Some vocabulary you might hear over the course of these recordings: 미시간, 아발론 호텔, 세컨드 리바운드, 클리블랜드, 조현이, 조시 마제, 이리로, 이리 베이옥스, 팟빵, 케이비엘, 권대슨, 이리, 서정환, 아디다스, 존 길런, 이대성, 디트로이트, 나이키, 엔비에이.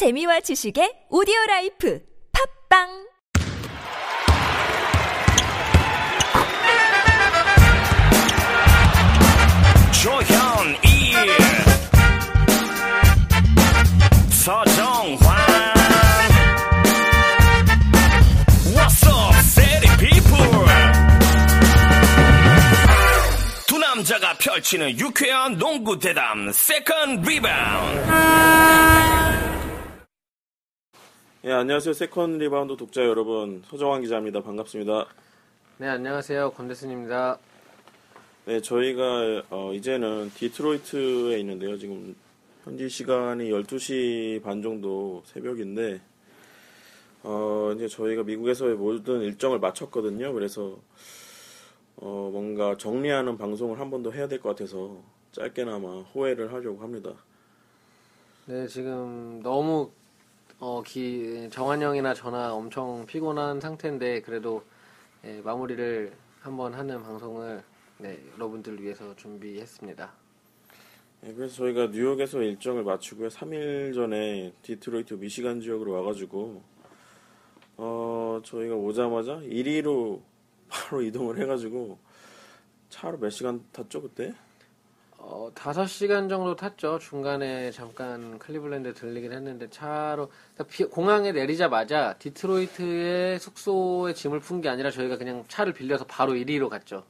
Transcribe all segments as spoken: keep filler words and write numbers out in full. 재미와 지식의 오디오라이프 팟빵 조현이 서정환 What's up, city people? 두 남자가 펼치는 유쾌한 농구 대담 세컨드 리바운드. 예, 안녕하세요. 세컨드 리바운드 독자 여러분, 서정환 기자입니다. 반갑습니다. 네, 안녕하세요. 권대슨입니다. 네, 저희가 어, 이제는 디트로이트에 있는데요. 지금 현지 시간이 열두 시 반 정도 새벽인데 어, 이제 저희가 미국에서의 모든 일정을 마쳤거든요. 그래서 어, 뭔가 정리하는 방송을 한 번 더 해야 될 것 같아서 짧게나마 호회를 하려고 합니다. 네, 지금 너무 어, 기, 정한 형이나 저나 엄청 피곤한 상태인데 그래도 예, 마무리를 한번 하는 방송을 네, 여러분들을 위해서 준비했습니다. 네, 그래서 저희가 뉴욕에서 일정을 마치고요. 삼 일 전에 디트로이트 미시간 지역으로 와가지고 어, 저희가 오자마자 이리로 바로 이동을 해가지고 차로 몇 시간 탔죠 그때? 어, 다섯 시간 정도 탔죠. 중간에 잠깐 클리블랜드 들리긴 했는데 차로 공항에 내리자마자 디트로이트의 숙소에 짐을 푼 게 아니라 저희가 그냥 차를 빌려서 바로 이리로 갔죠.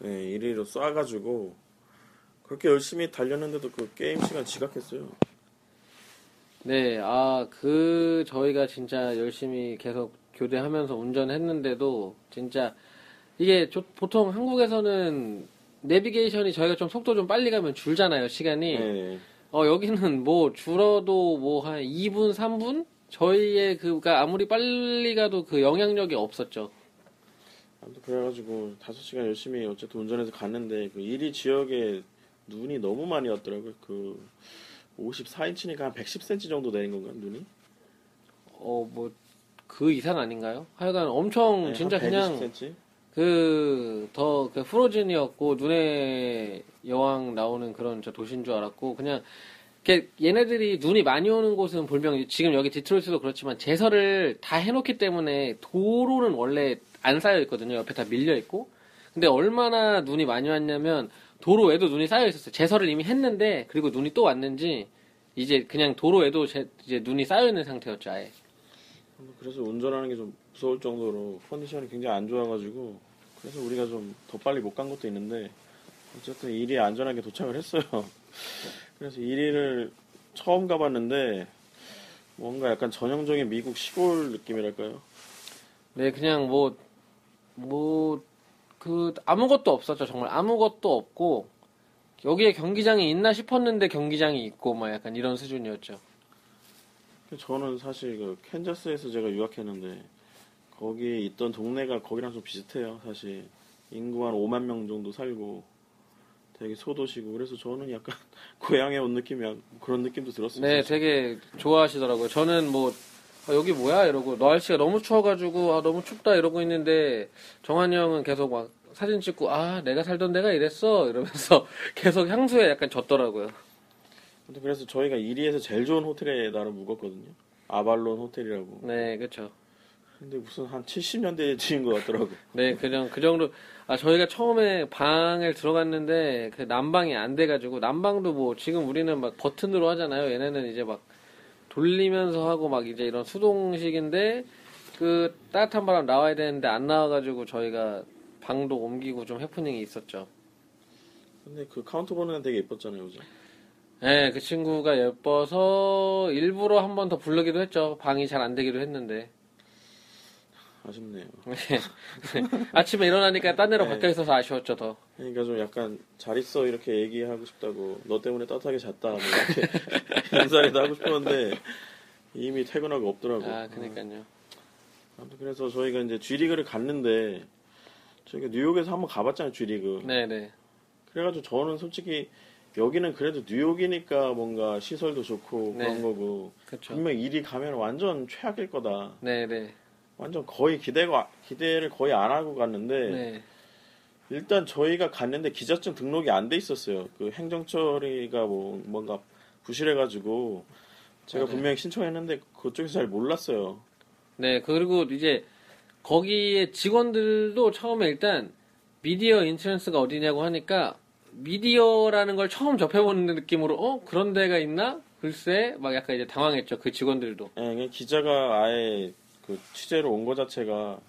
네, 이리로 쏴가지고 그렇게 열심히 달렸는데도 그 게임 시간 지각했어요. 네, 아, 그 저희가 진짜 열심히 계속 교대하면서 운전했는데도 진짜 이게 저, 보통 한국에서는 내비게이션이 저희가 좀 속도 좀 빨리 가면 줄잖아요, 시간이. 네. 어, 여기는 뭐 줄어도 뭐 한 이 분, 삼 분? 저희의 그가 아무리 빨리 가도 그 영향력이 없었죠. 아무튼 그래가지고 다섯 시간 열심히 어쨌든 운전해서 갔는데 그 이리 지역에 눈이 너무 많이 왔더라고요. 그 오십사 인치니까 한 백십 센티미터 정도 되는 건가요, 눈이? 어, 뭐 그 이상 아닌가요? 하여간 엄청 네, 진짜 그냥 그 더 그 프로즌이었고 눈의 여왕 나오는 그런 저 도시인 줄 알았고 그냥 걔, 얘네들이 눈이 많이 오는 곳은 분명 지금 여기 디트로이트도 그렇지만 제설을 다 해놓기 때문에 도로는 원래 안 쌓여있거든요. 옆에 다 밀려있고. 근데 얼마나 눈이 많이 왔냐면 도로에도 눈이 쌓여있었어요. 제설을 이미 했는데 그리고 눈이 또 왔는지 이제 그냥 도로에도 제, 이제 눈이 쌓여있는 상태였죠. 아예. 그래서 운전하는 게 좀 무서울 정도로 컨디션이 굉장히 안 좋아가지고 그래서 우리가 좀 더 빨리 못 간 것도 있는데 어쨌든 이리 안전하게 도착을 했어요. 그래서 이리를 처음 가봤는데 뭔가 약간 전형적인 미국 시골 느낌이랄까요? 네, 그냥 뭐 뭐 그 아무것도 없었죠. 정말 아무것도 없고 여기에 경기장이 있나 싶었는데 경기장이 있고 막 약간 이런 수준이었죠. 저는 사실 그 캔자스에서 제가 유학했는데 거기에 있던 동네가 거기랑 좀 비슷해요. 사실 인구 한 오만 명 정도 살고 되게 소도시고 그래서 저는 약간 고향에 온 느낌이 그런 느낌도 들었어요. 네, 사실. 되게 좋아하시더라고요. 저는 뭐 아, 여기 뭐야 이러고 날씨가 너무 추워가지고 아 너무 춥다 이러고 있는데 정한이 형은 계속 막 사진 찍고 아 내가 살던 데가 이랬어 이러면서 계속 향수에 약간 젖더라고요. 근데 그래서 저희가 이리에서 제일 좋은 호텔에 나름 묵었거든요. 아발론 호텔이라고. 네, 그렇죠. 근데 무슨 한 칠십 년대에 지은 것 같더라고. 네, 그냥 그 정도. 아 저희가 처음에 방을 들어갔는데 그 난방이 안 돼가지고 난방도 뭐 지금 우리는 막 버튼으로 하잖아요. 얘네는 이제 막 돌리면서 하고 막 이제 이런 수동식인데 그 따뜻한 바람 나와야 되는데 안 나와가지고 저희가 방도 옮기고 좀 해프닝이 있었죠. 근데 그 카운터번호는 되게 예뻤잖아요, 그죠? 네, 그 친구가 예뻐서 일부러 한 번 더 부르기도 했죠. 방이 잘 안 되기도 했는데. 아쉽네요. 아침에 일어나니까 딴 데로 바뀌어 있어서 아쉬웠죠, 더. 그러니까 좀 약간 잘 있어 이렇게 얘기하고 싶다고 너 때문에 따뜻하게 잤다 뭐 이렇게 인사라도 하고 싶었는데 이미 퇴근하고 없더라고요. 아, 그러니까요. 아무튼 그래서 저희가 이제 G리그를 갔는데 저희가 뉴욕에서 한번 가봤잖아요, G리그. 네네. 그래가지고 저는 솔직히 여기는 그래도 뉴욕이니까 뭔가 시설도 좋고 네. 그런 거고 그쵸. 분명 일이 가면 완전 최악일 거다. 네네. 완전 거의 기대가, 기대를 거의 안 하고 갔는데, 네. 일단 저희가 갔는데 기자증 등록이 안 돼 있었어요. 그 행정처리가 뭐, 뭔가 부실해가지고, 제가 네. 분명히 신청했는데 그쪽에서 잘 몰랐어요. 네, 그리고 이제 거기에 직원들도 처음에 일단 미디어 인트런스가 어디냐고 하니까 미디어라는 걸 처음 접해보는 느낌으로 어? 그런 데가 있나? 글쎄 막 약간 이제 당황했죠. 그 직원들도. 네, 기자가 아예 그 취재로 온 거 자체가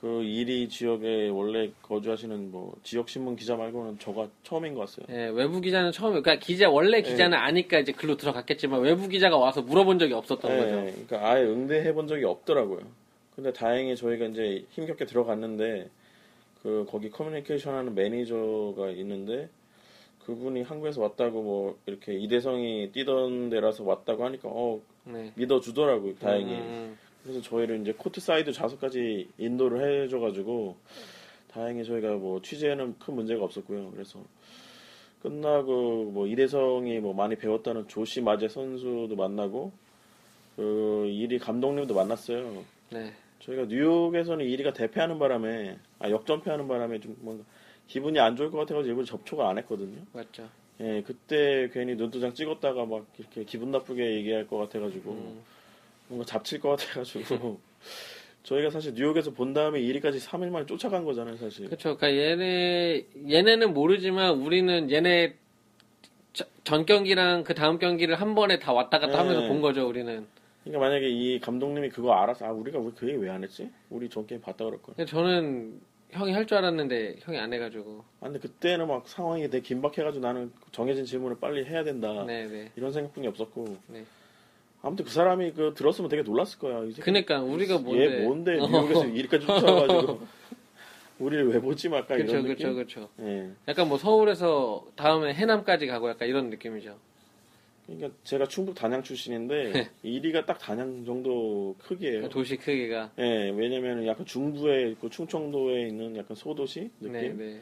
그 이리 지역에 원래 거주하시는 뭐 지역 신문 기자 말고는 저가 처음인 것 같아요. 예, 외부 기자는 처음이에요. 그러니까 기자 원래 기자는 예. 아니까 이제 글로 들어갔겠지만 외부 기자가 와서 물어본 적이 없었던 예, 거죠. 그러니까 아예 응대해 본 적이 없더라고요. 근데 다행히 저희가 이제 힘겹게 들어갔는데 그 거기 커뮤니케이션하는 매니저가 있는데 그분이 한국에서 왔다고 뭐 이렇게 이대성이 뛰던 데라서 왔다고 하니까 어 네. 믿어주더라고요. 다행히. 음. 그래서 저희를 이제 코트 사이드 좌석까지 인도를 해줘가지고 다행히 저희가 뭐 취재에는 큰 문제가 없었고요. 그래서 끝나고 뭐 이대성이 뭐 많이 배웠다는 조시 마제 선수도 만나고 그 이리 감독님도 만났어요. 네. 저희가 뉴욕에서는 이리가 대패하는 바람에 아 역전패하는 바람에 좀 뭔가 기분이 안 좋을 것 같아가지고 일부러 접촉을 안 했거든요. 맞죠. 예, 그때 괜히 눈도장 찍었다가 막 이렇게 기분 나쁘게 얘기할 것 같아가지고. 음. 뭔가 잡칠 것 같아가지고 저희가 사실 뉴욕에서 본 다음에 이리까지 삼 일 만에 쫓아간 거잖아요 사실. 그렇죠. 그러니까 얘네 얘네는 모르지만 우리는 얘네 저, 전 경기랑 그 다음 경기를 한 번에 다 왔다 갔다 네. 하면서 본 거죠 우리는. 그러니까 만약에 이 감독님이 그거 알아서 아 우리가 우리 그 얘기 왜 안 했지? 우리 전 게임 봤다 그럴 걸. 저는 형이 할 줄 알았는데 형이 안 해가지고. 아 근데 그때는 막 상황이 되게 긴박해가지고 나는 정해진 질문을 빨리 해야 된다. 네네. 이런 생각뿐이 없었고. 네. 아무튼 그 사람이 그 들었으면 되게 놀랐을 거야. 그러니까 우리가 뭔데? 얘 뭔데? 뉴욕에서 이리까지 쫓아와가지고 우리를 왜 보지 말까 이런 느낌. 그렇죠, 그렇죠, 그렇죠. 약간 뭐 서울에서 다음에 해남까지 가고 약간 이런 느낌이죠. 그러니까 제가 충북 단양 출신인데 이리가 딱 단양 정도 크기예요. 도시 크기가. 예, 왜냐면 약간 중부에 그 충청도에 있는 약간 소도시 느낌. 네, 네.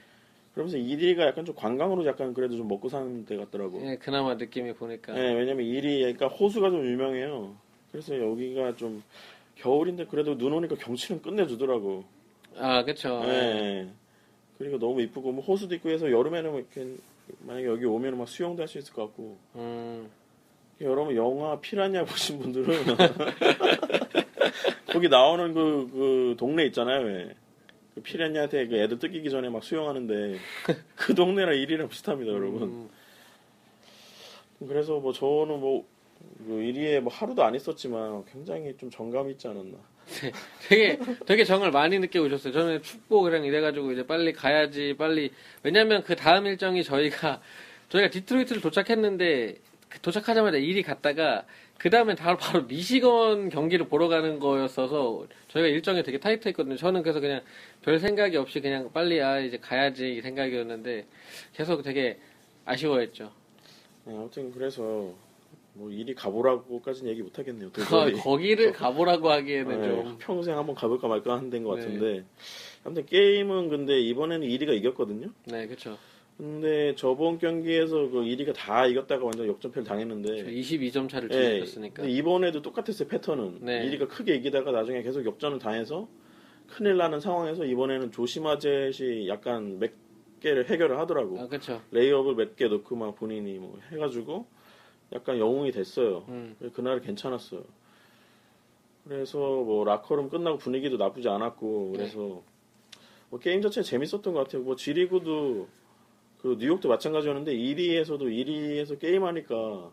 그러면서 이리가 약간 좀 관광으로 약간 그래도 좀 먹고 사는 데 같더라고. 예, 그나마 느낌이 보니까. 예, 왜냐면 이리, 그러니까 호수가 좀 유명해요. 그래서 여기가 좀 겨울인데 그래도 눈 오니까 경치는 끝내주더라고. 아, 그쵸. 예. 예. 그리고 너무 이쁘고, 뭐 호수도 있고 해서 여름에는 뭐 이렇게, 만약에 여기 오면 막 수영도 할 수 있을 것 같고. 음. 여러분, 영화 피라냐 보신 분들은. 거기 나오는 그, 그 동네 있잖아요, 왜. 그 피렌냐한테 그 애들 뜯기기 전에 막 수영하는데 그 동네랑 이리랑 비슷합니다, 여러분. 음. 그래서 뭐 저는 뭐 그 이리에 뭐 하루도 안 있었지만 굉장히 좀 정감 있지 않았나. 네, 되게 되게 정을 많이 느끼고 오셨어요. 저는 춥고 그냥 이래가지고 이제 빨리 가야지 빨리. 왜냐면 그 다음 일정이 저희가 저희가 디트로이트를 도착했는데 도착하자마자 이리 갔다가 그 다음에 바로, 바로 미시간 경기를 보러 가는 거였어서 저희가 일정이 되게 타이트했거든요. 저는 그래서 그냥 별 생각이 없이 그냥 빨리 아 이제 가야지 이 생각이었는데 계속 되게 아쉬워했죠. 네, 아무튼 그래서 뭐 이리 가보라고까지는 얘기 못 하겠네요. 아, 거기를 가보라고 하기에는 네, 좀 평생 한번 가볼까 말까 하는 데인 것 같은데 네. 아무튼 게임은 근데 이번에는 이리가 이겼거든요. 네, 그렇죠. 근데 저번 경기에서 그 이리가 다 이겼다가 완전 역전패를 당했는데 이십이 점 차를 주셨으니까 네, 이번에도 똑같았어요 패턴은. 네. 이리가 크게 이기다가 나중에 계속 역전을 당해서 큰일 나는 상황에서 이번에는 조시마젯이 약간 몇 개를 해결을 하더라고. 아, 그렇죠. 레이업을 몇 개 넣고 막 본인이 뭐 해가지고 약간 영웅이 됐어요. 음. 그날 괜찮았어요. 그래서 뭐 라커룸 끝나고 분위기도 나쁘지 않았고 그래서 네. 뭐 게임 자체 재밌었던 것 같아요. 뭐 지리구도 그 뉴욕도 마찬가지였는데 이리에서도 이리에서 게임하니까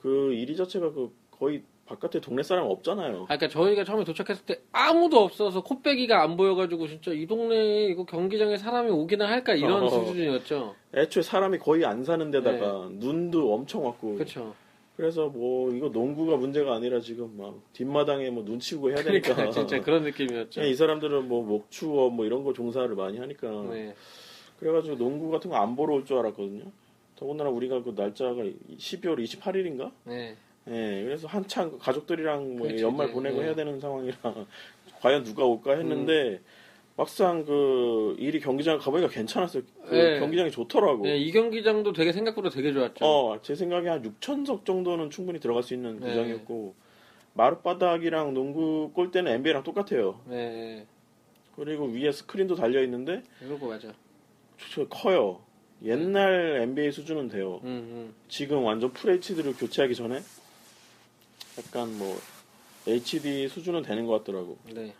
그 이리 자체가 그 거의 바깥에 동네 사람 없잖아요. 그러니까 저희가 처음에 도착했을 때 아무도 없어서 코빼기가 안 보여가지고 진짜 이 동네에 이거 경기장에 사람이 오기나 할까 이런 어, 수준이었죠. 애초에 사람이 거의 안 사는 데다가 네. 눈도 엄청 왔고. 그렇죠. 그래서 뭐 이거 농구가 문제가 아니라 지금 막 뒷마당에 뭐 눈치고 해야 되니까. 그러니까 진짜 그런 느낌이었죠. 이 사람들은 뭐 목축업 뭐 이런 거 종사를 많이 하니까. 네. 그래가지고 농구 같은 거 안 보러 올 줄 알았거든요. 더군다나 우리가 그 날짜가 십이월 이십팔일인가? 네. 네. 그래서 한창 가족들이랑 뭐 그렇지, 연말 네, 보내고 네. 해야 되는 상황이라 과연 누가 올까 했는데 음. 막상 그 이리 경기장 가보니까 괜찮았어요. 그 네. 경기장이 좋더라고. 네, 이 경기장도 되게 생각보다 되게 좋았죠. 어, 제 생각에 한 육천 석 정도는 충분히 들어갈 수 있는 네. 구장이었고 마룻바닥이랑 농구 골대는 엔비에이랑 똑같아요. 네. 그리고 위에 스크린도 달려 있는데. 이거 맞아. 커요. 옛날 엔비에이 수준은 돼요. 음, 음. 지금 완전 풀에이치디를 교체하기 전에 약간 뭐 에이치디 수준은 되는 것 같더라고. 네.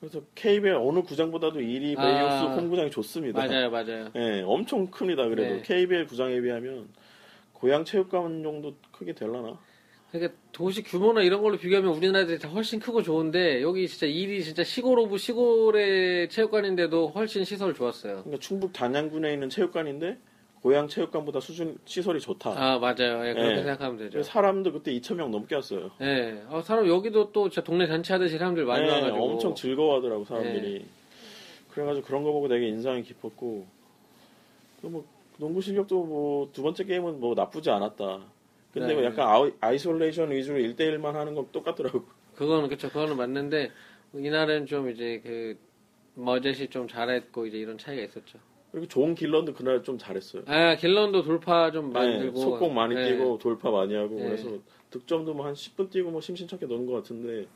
그래서 케이비엘 어느 구장보다도 이리, 베이오스, 아, 홈구장이 좋습니다. 맞아요, 맞아요. 네, 엄청 큽니다. 그래도 네. 케이비엘 구장에 비하면 고양 체육관 정도 크게 되려나? 그러니까 도시 규모나 이런 걸로 비교하면 우리나라들이 다 훨씬 크고 좋은데 여기 진짜 일이 진짜 시골 오브 시골의 체육관인데도 훨씬 시설 좋았어요. 그러니까 충북 단양군에 있는 체육관인데 고양 체육관보다 수준 시설이 좋다. 아 맞아요. 예, 그렇게 예. 생각하면 되죠. 사람도 그때 이천 명 넘게 왔어요. 예. 어, 사람 여기도 또 진짜 동네 잔치 하듯이 사람들 많이 예, 와가지고 엄청 즐거워하더라고 사람들이. 예. 그래가지고 그런 거 보고 되게 인상이 깊었고 또 뭐 농구 실력도 뭐 두 번째 게임은 뭐 나쁘지 않았다. 근데 네. 뭐 약간 아이, 아이솔레이션 위주로 일 대일만 하는 건 똑같더라고. 그거는 그쵸. 그거는 맞는데 이날은 좀 이제 그 머젯이 좀 잘했고 이제 이런 차이가 있었죠. 그리고 존 길런도 그날 좀 잘했어요. 아 길런도 돌파 좀 많이 네, 들고 속공 많이 네. 뛰고 돌파 많이 하고 네. 그래서 득점도 뭐 한 십 분 뛰고 뭐 심심찮게 넣은 것 같은데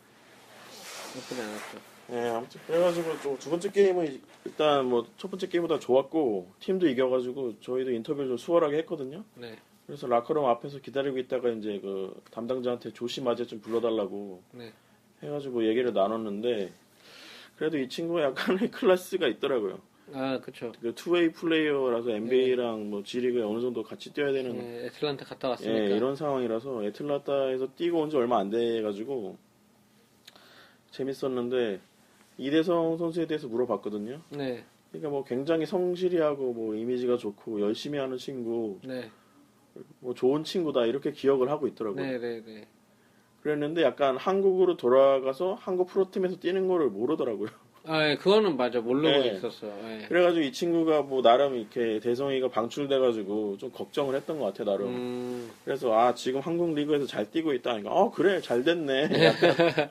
나쁘지 않았죠. 네 아무튼 그래가지고 좀 두 번째 게임은 일단 뭐 첫 번째 게임보다 좋았고 팀도 이겨가지고 저희도 인터뷰를 좀 수월하게 했거든요. 네. 그래서 라커룸 앞에서 기다리고 있다가 이제 그 담당자한테 조시 마제 좀 불러달라고 네. 해가지고 얘기를 나눴는데 그래도 이 친구가 약간의 클래스가 있더라고요. 아 그렇죠. 그 투웨이 플레이어라서 엔비에이랑 네. 뭐 G리그에 어느 정도 같이 뛰어야 되는. 네, 애틀란타 갔다 왔으니까. 예, 이런 상황이라서 애틀란타에서 뛰고 온 지 얼마 안 돼가지고 재밌었는데 이대성 선수에 대해서 물어봤거든요. 네. 그러니까 뭐 굉장히 성실히 하고 뭐 이미지가 좋고 열심히 하는 친구. 네. 뭐 좋은 친구다 이렇게 기억을 하고 있더라고요. 네네네. 그랬는데 약간 한국으로 돌아가서 한국 프로팀에서 뛰는 거를 모르더라고요. 아, 예, 그거는 맞아 모르고 예. 있었어요. 예. 그래가지고 이 친구가 뭐 나름 이렇게 대성이가 방출돼가지고 좀 걱정을 했던 것 같아 나름. 음... 그래서 아 지금 한국 리그에서 잘 뛰고 있다니까. 어 그래 잘 됐네. 약간,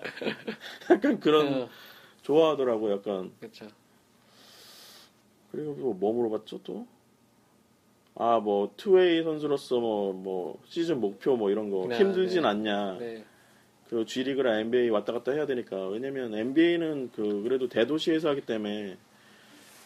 약간 그런 어. 좋아하더라고 약간. 그렇죠. 그리고 뭐 물어봤죠 또? 아, 뭐, 투웨이 선수로서 뭐, 뭐, 시즌 목표 뭐 이런 거. 네, 힘들진 네. 않냐. 네. 그 G리그랑 엔비에이 왔다 갔다 해야 되니까. 왜냐면 엔비에이는 그, 그래도 대도시에서 하기 때문에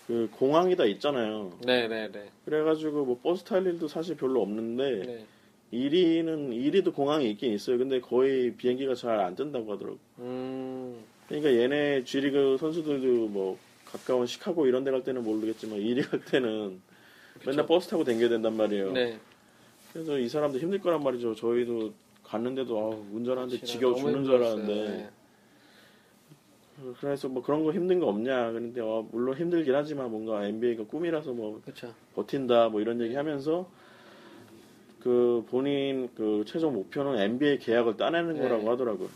그 공항이 다 있잖아요. 네네네. 네, 네. 그래가지고 뭐 버스 탈 일도 사실 별로 없는데. 네. 이리는, 이리도 공항이 있긴 있어요. 근데 거의 비행기가 잘 안 뜬다고 하더라고. 음. 그러니까 얘네 G리그 선수들도 뭐 가까운 시카고 이런 데 갈 때는 모르겠지만 이리 갈 때는 그쵸. 맨날 버스 타고 댕겨야 된단 말이에요. 네. 그래서 이 사람도 힘들 거란 말이죠. 저희도 갔는데도 아우, 운전하는데 지겨워 죽는 줄 알았는데. 네. 그래서 뭐 그런 거 힘든 거 없냐. 그런데 아, 물론 힘들긴 하지만 뭔가 엔비에이가 꿈이라서 뭐 그쵸. 버틴다 뭐 이런 얘기 하면서 그 본인 그 최종 목표는 엔비에이 계약을 따내는 네. 거라고 하더라고요.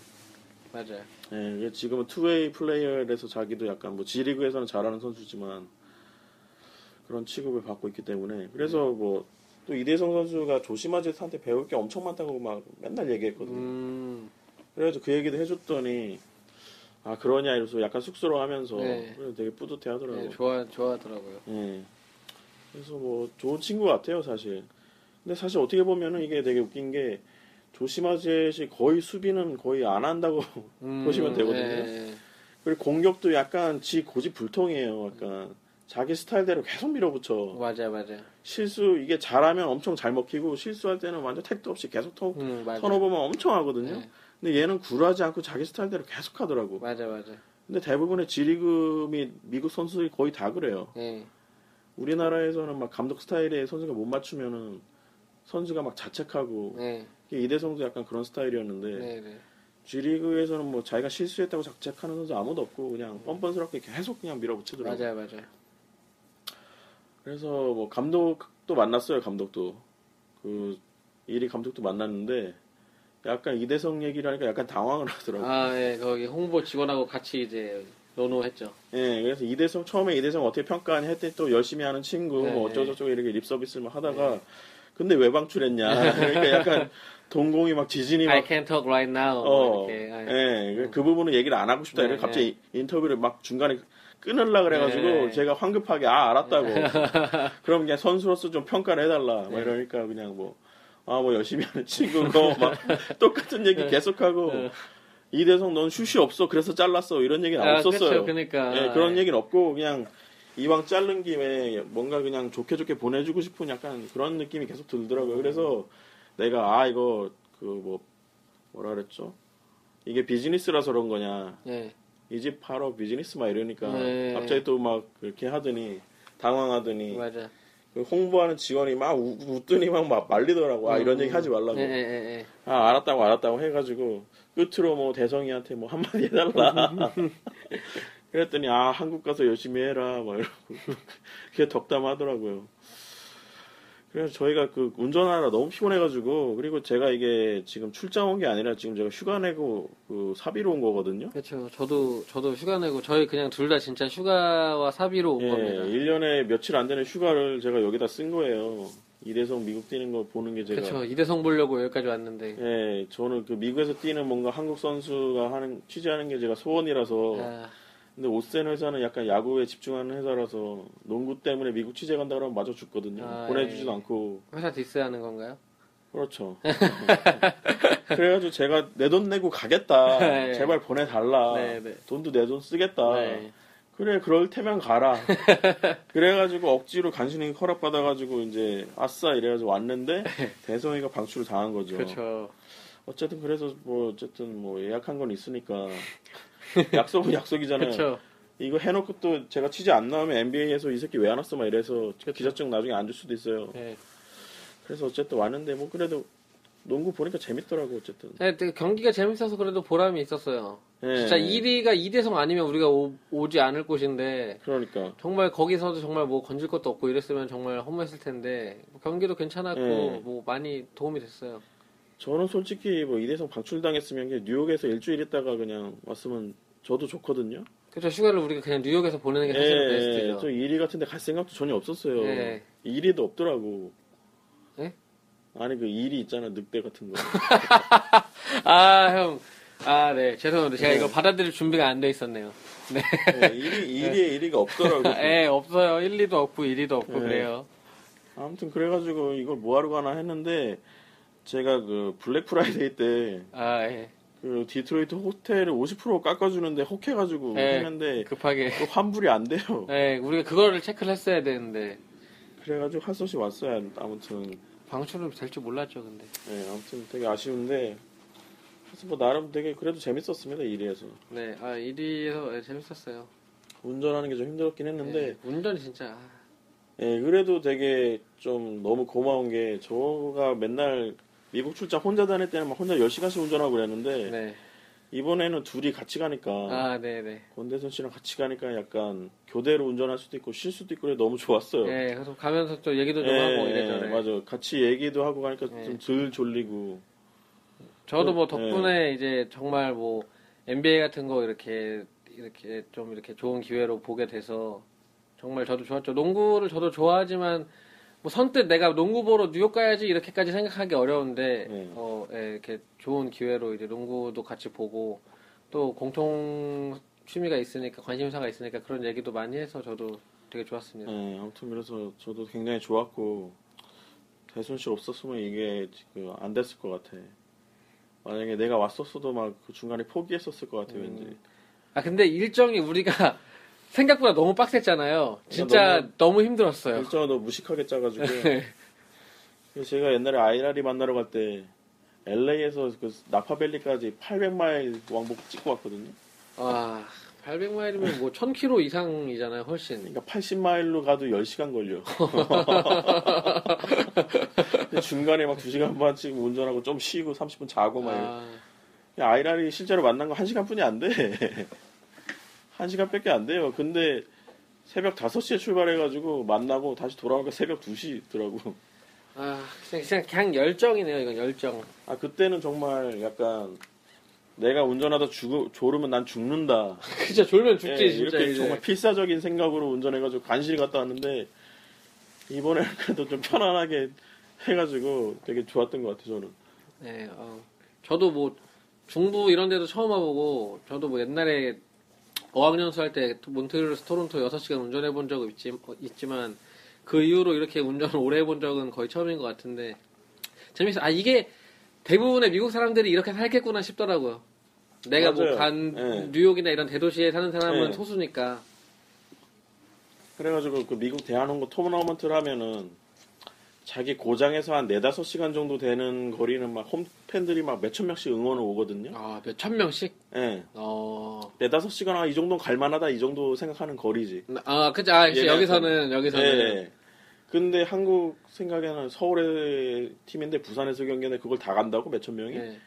맞아요. 네, 지금은 투웨이 플레이어에서 자기도 약간 뭐 G리그에서는 잘하는 선수지만 그런 취급을 받고 있기 때문에 그래서 네. 뭐 또 이대성 선수가 조시마제한테 배울 게 엄청 많다고 막 맨날 얘기했거든요. 음. 그래서 그 얘기도 해줬더니 아 그러냐 이러면서 약간 쑥스러워하면서 네. 그래서 되게 뿌듯해하더라고요. 네, 좋아 좋아하더라고요. 네. 그래서 뭐 좋은 친구 같아요 사실. 근데 사실 어떻게 보면은 이게 되게 웃긴 게 조시마제시 거의 수비는 거의 안 한다고 음, 보시면 되거든요. 네. 그리고 공격도 약간 지 고집불통이에요. 약간. 자기 스타일대로 계속 밀어붙여. 맞아, 맞아. 실수, 이게 잘하면 엄청 잘 먹히고, 실수할 때는 완전 택도 없이 계속 턴, 음, 턴오버만 엄청 하거든요. 네. 근데 얘는 굴하지 않고 자기 스타일대로 계속 하더라고. 맞아, 맞아. 근데 대부분의 G리그 및 미국 선수들이 거의 다 그래요. 네. 우리나라에서는 막 감독 스타일에 선수가 못 맞추면은 선수가 막 자책하고, 네. 이대성도 약간 그런 스타일이었는데, 네, 네. G리그에서는 뭐 자기가 실수했다고 자책하는 선수 아무도 없고, 그냥 뻔뻔스럽게 계속 그냥 밀어붙이더라고. 맞아, 맞아. 그래서 뭐 감독도 만났어요. 감독도 그 이리 감독도 만났는데 약간 이대성 얘기를 하니까 약간 당황을 하더라고요. 아, 예, 거기 홍보 직원하고 같이 이제 논의했죠. 예, 그래서 이대성 처음에 이대성 어떻게 평가하냐 했더니 또 열심히 하는 친구, 네, 뭐 어쩌고저쩌고 이렇게 립 서비스를 하다가 네. 근데 왜 방출했냐. 그러니까 약간 동공이 막 지진이 막 I can't talk right now. 어, 이렇게. 예, 음. 그 부분은 얘기를 안 하고 싶다. 네, 이렇게 갑자기 네. 인터뷰를 막 중간에 끊으려고 그래가지고 네. 제가 황급하게 아 알았다고 그럼 그냥 선수로서 좀 평가를 해달라 네. 막 이러니까 그냥 뭐 아 뭐 열심히 하는 친구고 막 똑같은 얘기 네. 계속하고 네. 이대성 넌 슛이 없어 그래서 잘랐어 이런 얘기는 아, 없었어요. 그쵸, 그러니까. 네, 그런 얘기는 없고 그냥 이왕 자른 김에 뭔가 그냥 좋게 좋게 보내주고 싶은 약간 그런 느낌이 계속 들더라고요. 그래서 내가 아 이거 그 뭐 뭐라 그랬죠 이게 비즈니스라서 그런 거냐. 네. 이 집 바로 비즈니스 막 이러니까 네. 갑자기 또 막 그렇게 하더니 당황하더니 맞아. 홍보하는 직원이 막 우, 웃더니 막, 막 말리더라고. 아, 이런 얘기 하지 말라고. 네, 네, 네. 아, 알았다고, 알았다고 해가지고, 끝으로 뭐, 대성이한테 뭐, 한마디 해달라. 그랬더니, 아, 한국 가서 열심히 해라. 막 이러고. 그게 덕담하더라고요. 그래서 저희가 그, 운전하느라 너무 피곤해가지고, 그리고 제가 이게 지금 출장 온 게 아니라 지금 제가 휴가 내고, 그, 사비로 온 거거든요. 그렇죠. 저도, 저도 휴가 내고, 저희 그냥 둘 다 진짜 휴가와 사비로 온 예, 겁니다. 일 년에 며칠 안 되는 휴가를 제가 여기다 쓴 거예요. 이대성 미국 뛰는 거 보는 게 제가. 그렇죠. 이대성 보려고 여기까지 왔는데. 예, 저는 그 미국에서 뛰는 뭔가 한국 선수가 하는, 취재하는 게 제가 소원이라서. 야. 근데 옷센 회사는 약간 야구에 집중하는 회사라서 농구 때문에 미국 취재 간다 그러면 마저 죽거든요. 아, 보내주지도 에이. 않고. 회사 디스하는 건가요? 그렇죠. 그래가지고 제가 내 돈 내고 가겠다. 네. 제발 보내달라. 네, 네. 돈도 내 돈 쓰겠다. 네. 그래, 그럴 테면 가라. 그래가지고 억지로 간신히 허락받아가지고 이제 아싸 이래가지고 왔는데 대성이가 방출을 당한 거죠. 그렇죠. 어쨌든 그래서 뭐 어쨌든 뭐 예약한 건 있으니까. 약속은 약속이잖아요. 그쵸. 이거 해놓고 또 제가 취재 안 나오면 엔비에이에서 이 새끼 왜 안 왔어 막 이래서 그쵸. 기자증 나중에 안 줄 수도 있어요. 네. 그래서 어쨌든 왔는데 뭐 그래도 농구 보니까 재밌더라고 어쨌든. 네, 경기가 재밌어서 그래도 보람이 있었어요. 네. 진짜 이리가 이대성 아니면 우리가 오, 오지 않을 곳인데. 그러니까. 정말 거기서도 정말 뭐 건질 것도 없고 이랬으면 정말 허무했을 텐데 경기도 괜찮았고 네. 뭐 많이 도움이 됐어요. 저는 솔직히 뭐 이대성 방출당했으면 뉴욕에서 일주일 있다가 그냥 왔으면 저도 좋거든요. 그렇죠. 휴가를 우리가 그냥 뉴욕에서 보내는 게 사실은 예, 베스트죠. 저 이리 같은데 갈 생각도 전혀 없었어요. 예. 이리도 없더라고. 예? 아니 그 이리 있잖아 늑대 같은 거. 아 형, 아 네 죄송합니다. 제가 예. 이거 받아들일 준비가 안 돼 있었네요. 네. 예, 이리 이리에 예. 이리가 없더라고. 예 없어요. 일리도 없고 이리도 없고 예. 그래요. 아무튼 그래가지고 이걸 뭐하러 가나 했는데 제가 그 블랙 프라이데이 때. 아 예. 그 디트로이트 호텔을 오십 퍼센트 깎아주는데 혹해가지고 네, 했는데 급하게 또 환불이 안 돼요. 네, 우리가 그거를 체크를 했어야 되는데 그래가지고 할 수 없이 왔어요. 아무튼 방출은 될 줄 몰랐죠, 근데. 네, 아무튼 되게 아쉬운데 그래서 뭐 나름 되게 그래도 재밌었습니다 이리에서. 네, 아 이리에서 네, 재밌었어요. 운전하는 게 좀 힘들었긴 했는데. 네, 운전이 진짜. 네, 그래도 되게 좀 너무 고마운 게 저가 맨날. 미국 출장 혼자 다닐 때는 막 혼자 열 시간씩 운전하고 그랬는데 네. 이번에는 둘이 같이 가니까 아, 네네. 권대선 씨랑 같이 가니까 약간 교대로 운전할 수도 있고 쉴 수도 있고 너무 좋았어요. 네, 그래서 가면서 또 얘기도 좀 네, 하고 이랬잖아요. 맞아, 같이 얘기도 하고 가니까 네. 좀 덜 졸리고. 저도 뭐 덕분에 네. 이제 정말 뭐 엔비에이 같은 거 이렇게 이렇게 좀 이렇게 좋은 기회로 보게 돼서 정말 저도 좋았죠. 농구를 저도 좋아하지만. 뭐 선뜻 내가 농구 보러 뉴욕 가야지 이렇게까지 생각하기 어려운데 네. 어, 예, 이렇게 좋은 기회로 이제 농구도 같이 보고 또 공통 취미가 있으니까 관심사가 있으니까 그런 얘기도 많이 해서 저도 되게 좋았습니다. 네, 아무튼 그래서 저도 굉장히 좋았고 대순 씨 없었으면 이게 지금 안 됐을 것 같아. 만약에 내가 왔었어도 막 그 중간에 포기했었을 것 같아 음. 왠지. 아 근데 일정이 우리가 생각보다 너무 빡셌잖아요. 진짜 너무, 너무 힘들었어요. 일정을 너무 무식하게 짜가지고. 제가 옛날에 아이라리 만나러 갈 때 엘에이에서 그 나파밸리까지 팔백 마일 왕복 찍고 왔거든요. 아, 팔백 마일이면 뭐 천 킬로미터 이상이잖아요, 훨씬. 그러니까 팔십 마일로 가도 열 시간 걸려. 중간에 막 두 시간 반씩 운전하고 좀 쉬고 삼십 분 자고 막. 아. 아이라리 실제로 만난 거 한 시간뿐이 안 돼. 한 시간밖에 안 돼요. 근데 새벽 다섯 시에 출발해가지고 만나고 다시 돌아오니까 새벽 두 시더라고. 아, 그냥, 그냥 열정이네요. 이건 열정. 아, 그때는 정말 약간 내가 운전하다 죽, 졸으면 난 죽는다. 진짜 졸면 죽지. 예, 진짜 이렇게 이제. 정말 필사적인 생각으로 운전해가지고 간신히 갔다 왔는데 이번에는 그래도 좀 편안하게 해가지고 되게 좋았던 것 같아요. 저는. 네, 어, 저도 뭐 중부 이런 데도 처음 와보고 저도 뭐 옛날에 어학연수 할 때 몬트리올에서 토론토 여섯 시간 운전해 본 적은 있지, 있지만 그 이후로 이렇게 운전을 오래 해본 적은 거의 처음인 것 같은데 재밌어요. 아 이게 대부분의 미국 사람들이 이렇게 살겠구나 싶더라고요. 내가 뭐 간 네. 뉴욕이나 이런 대도시에 사는 사람은 네. 소수니까. 그래가지고 그 미국 대한항공 토너먼트를 하면은 자기 고장에서 한 네다섯 시간 정도 되는 거리는 막 홈팬들이 막 몇천 명씩 응원을 오거든요. 아, 몇천 명씩? 예. 네. 어. 네다섯 시간, 아, 이 정도는 갈만하다, 이 정도 생각하는 거리지. 아, 그치. 아, 역시 여기서는, 여기서는. 예. 네. 근데 한국 생각에는 서울의 팀인데 부산에서 경기하는데 그걸 다 간다고? 몇천 명이? 네.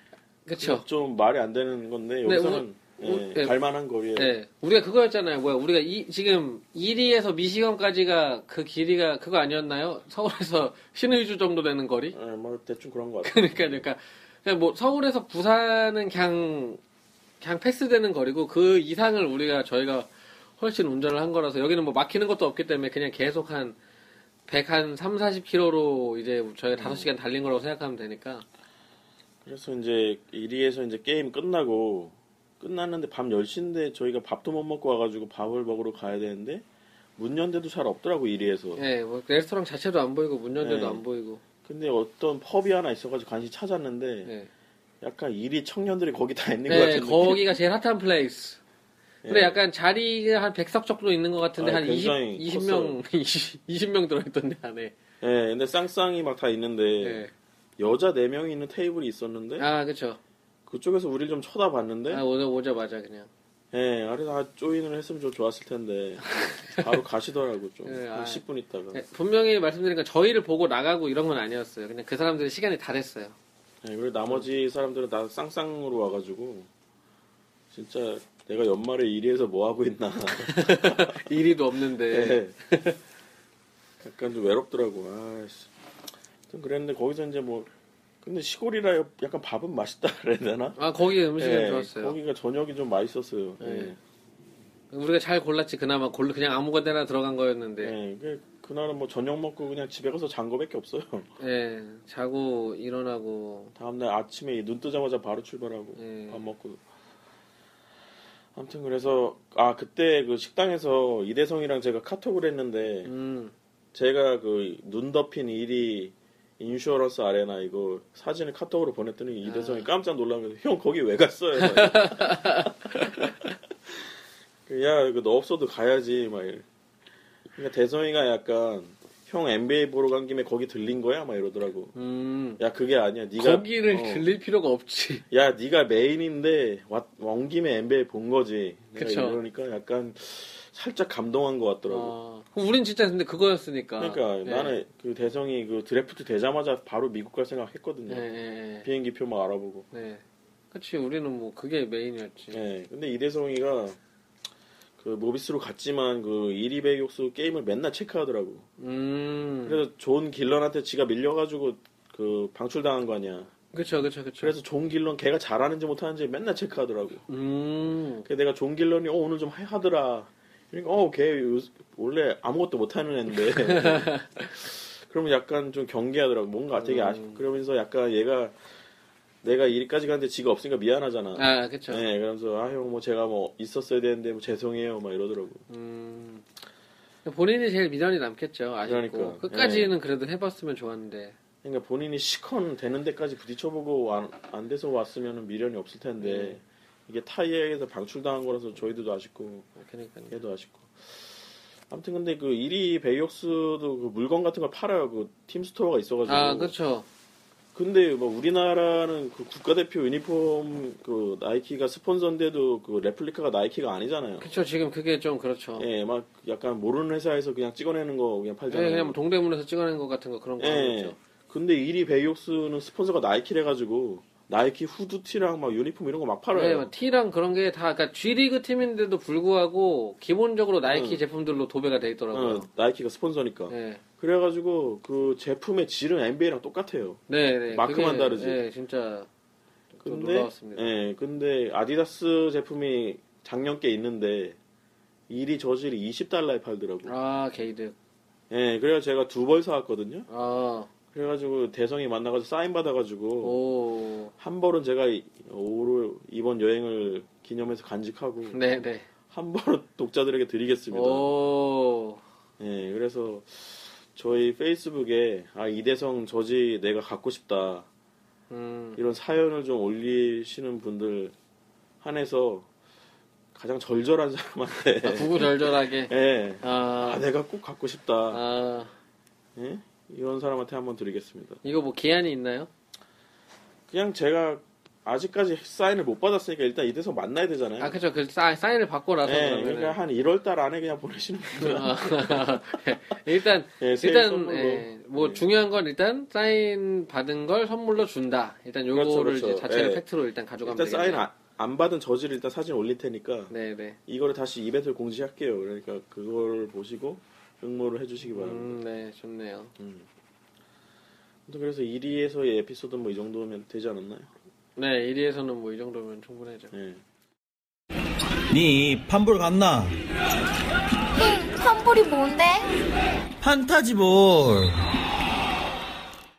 그쵸. 좀 말이 안 되는 건데, 여기서는. 네, 예, 네. 갈만한 거리에. 네. 우리가 그거였잖아요. 뭐야, 우리가 이, 지금 이리에서 미시간까지가 그 길이가 그거 아니었나요? 서울에서 신의주 정도 되는 거리? 예, 뭐 대충 그런 거 같아요. 그러니까, 그러니까 그냥 뭐 서울에서 부산은 그냥 그냥 패스되는 거리고 그 이상을 우리가 저희가 훨씬 운전을 한 거라서 여기는 뭐 막히는 것도 없기 때문에 그냥 계속 한 백, 한 삼십, 사십 킬로미터로 이제 저희가 음. 다섯 시간 달린 거라고 생각하면 되니까. 그래서 이제 이리에서 이제 게임 끝나고. 끝났는데 밤 열 시인데 저희가 밥도 못 먹고 와가지고 밥을 먹으러 가야 되는데 문 연대도 잘 없더라고 이리에서. 네, 뭐 레스토랑 자체도 안 보이고 문 연대도 네. 안 보이고. 근데 어떤 펍이 하나 있어가지고 간신히 찾았는데 네. 약간 이리 청년들이 거기 다 있는 네, 것 같은 거기가 느낌. 거기가 제일 핫한 플레이스. 네. 근데 약간 자리가 한 백 석 정도 있는 것 같은데 아, 한 이십, 이십 명 이십 명 들어있던데 안에. 네, 근데 쌍쌍이 막 다 있는데 네. 여자 네 명이 있는 테이블이 있었는데. 아, 그렇죠. 그쪽에서 우리를 좀 쳐다봤는데 아 오자 오자마자 그냥 예 네, 아래서 아, 조인을 했으면 좀 좋았을 텐데 바로 가시더라고 좀 네, 아, 십 분 있다가 네, 분명히 말씀드리니까 저희를 보고 나가고 이런 건 아니었어요. 그냥 그 사람들이 시간이 다 됐어요. 예 네, 그리고 나머지 음. 사람들은 다 쌍쌍으로 와가지고 진짜 내가 연말에 이리에서 뭐 하고 있나 이리도 없는데 네. 약간 좀 외롭더라고. 아씨 좀 그랬는데 거기서 이제 뭐 근데 시골이라 약간 밥은 맛있다 그래야 되나? 아 거기 음식은 예, 좋았어요. 거기가 저녁이 좀 맛있었어요. 예. 예. 우리가 잘 골랐지 그나마 골 그냥 아무거나 들어간 거였는데. 예. 그날은 뭐 저녁 먹고 그냥 집에 가서 잔 거밖에 없어요. 예. 자고 일어나고. 다음날 아침에 눈 뜨자마자 바로 출발하고 예. 밥 먹고. 아무튼 그래서 아 그때 그 식당에서 이대성이랑 제가 카톡을 했는데 음. 제가 그 눈 덮인 일이 인슈어런스 아레나 이거 사진을 카톡으로 보냈더니 이대성이 아. 깜짝 놀라면서 형 거기 왜 갔어요? 야 이거 너 없어도 가야지 막 이래. 그러니까 대성이가 약간 형 엔비에이 보러 간 김에 거기 들린 거야? 막 이러더라고. 음. 야 그게 아니야. 네가 거기를 어, 들릴 필요가 없지. 야 네가 메인인데 온 김에 엔비에이 본 거지. 그쵸. 이러니까 약간 살짝 감동한 것 같더라고. 아, 우린 진짜 근데 그거였으니까. 그러니까 네. 나는 그 대성이 그 드래프트 되자마자 바로 미국 갈 생각했거든요. 네. 비행기 표만 알아보고. 네. 그렇지 우리는 뭐 그게 메인이었지. 네. 근데 이대성이가 그 모비스로 갔지만 그 이리베이 육수 게임을 맨날 체크하더라고. 음. 그래서 존 길런한테 지가 밀려가지고 그 방출당한 거 아니야. 그렇죠, 그렇죠, 그렇죠. 그래서 존 길런 걔가 잘하는지 못하는지 맨날 체크하더라고. 음. 그래서 내가 존 길런이 어 오늘 좀 하더라. 그러니까 어, 걔 원래 아무것도 못하는 애인데 그러면 약간 좀 경계하더라고. 뭔가 되게 음. 아쉽고 그러면서 약간 얘가 내가 이리까지 갔는데 지가 없으니까 미안하잖아. 아, 그렇죠. 네, 그러면서 아, 형 뭐 제가 뭐 있었어야 되는데 뭐 죄송해요 막 이러더라고. 음. 본인이 제일 미련이 남겠죠. 아쉽고 그러니까. 끝까지는 예. 그래도 해봤으면 좋았는데. 그러니까 본인이 시컨 되는 데까지 부딪혀보고 안, 안 돼서 왔으면 미련이 없을 텐데. 음. 이게 타이에서 방출당한 거라서 저희도 아쉽고, 그러니까요. 걔도 아쉽고. 아무튼 근데 그 이리 베이옥스도 그 물건 같은 걸 팔아요. 그 팀 스토어가 있어가지고. 아, 그렇죠. 근데 뭐 우리나라는 그 국가대표 유니폼 그 나이키가 스폰서인데도 그 레플리카가 나이키가 아니잖아요. 그렇죠. 지금 그게 좀 그렇죠. 예, 막 약간 모르는 회사에서 그냥 찍어내는 거 그냥 팔잖아요. 예, 그냥 뭐 동대문에서 찍어낸 거 같은 거 그런 거. 예. 그렇죠. 근데 이리 베이옥스는 스폰서가 나이키래가지고. 나이키 후드티랑 막 유니폼 이런 거 막 팔아요. 네, 티랑 그런 게 다, 그러니까 G리그 팀인데도 불구하고 기본적으로 나이키 응. 제품들로 도배가 돼 있더라고요. 응, 나이키가 스폰서니까. 네. 그래가지고 그 제품의 질은 엔비에이랑 똑같아요. 네, 네. 마크만 그게, 다르지. 네, 진짜. 근데, 놀라웠습니다. 네, 근데 아디다스 제품이 작년 게 있는데 이리 저질이 이십 달러에 팔더라고요. 아, 개이득. 네, 그래서 제가 두 벌 사왔거든요. 아. 그래가지고 대성이 만나가지고 사인 받아가지고 오. 한 벌은 제가 오로 이번 여행을 기념해서 간직하고 네네. 한 벌은 독자들에게 드리겠습니다. 오. 네, 그래서 저희 페이스북에 아 이대성 저지 내가 갖고 싶다 음. 이런 사연을 좀 올리시는 분들 한해서 가장 절절한 사람한테 구구절절하게 네. 아. 아 내가 꼭 갖고 싶다. 아. 네? 이런 사람한테 한번 드리겠습니다. 이거 뭐 기한이 있나요? 그냥 제가 아직까지 사인을 못 받았으니까 일단 이대성 만나야 되잖아요. 아 그렇죠. 그 사, 사인을 받고 나서. 네, 그러니까 한 일월달 안에 그냥 보내시는 거죠. 일단 네, 일단 예, 뭐 네. 중요한 건 일단 사인 받은 걸 선물로 준다. 일단 요거를 그렇죠, 그렇죠. 이제 자체를 네. 팩트로 일단 가져가면 되겠네요. 일단 사인 아, 안 받은 저지를 일단 사진 올릴 테니까. 네네. 네. 이거를 다시 이벤트를 공지할게요. 그러니까 그걸 보시고 응모를 해주시기 바랍니다. 음, 네, 좋네요. 음. 그래서 일 위에서의 에피소드 뭐 이 정도면 되지 않았나요? 네, 일 위에서는 뭐 이 정도면 충분하죠. 네. 니 판불 갔나? 응, 판불이 뭔데? 판타지볼.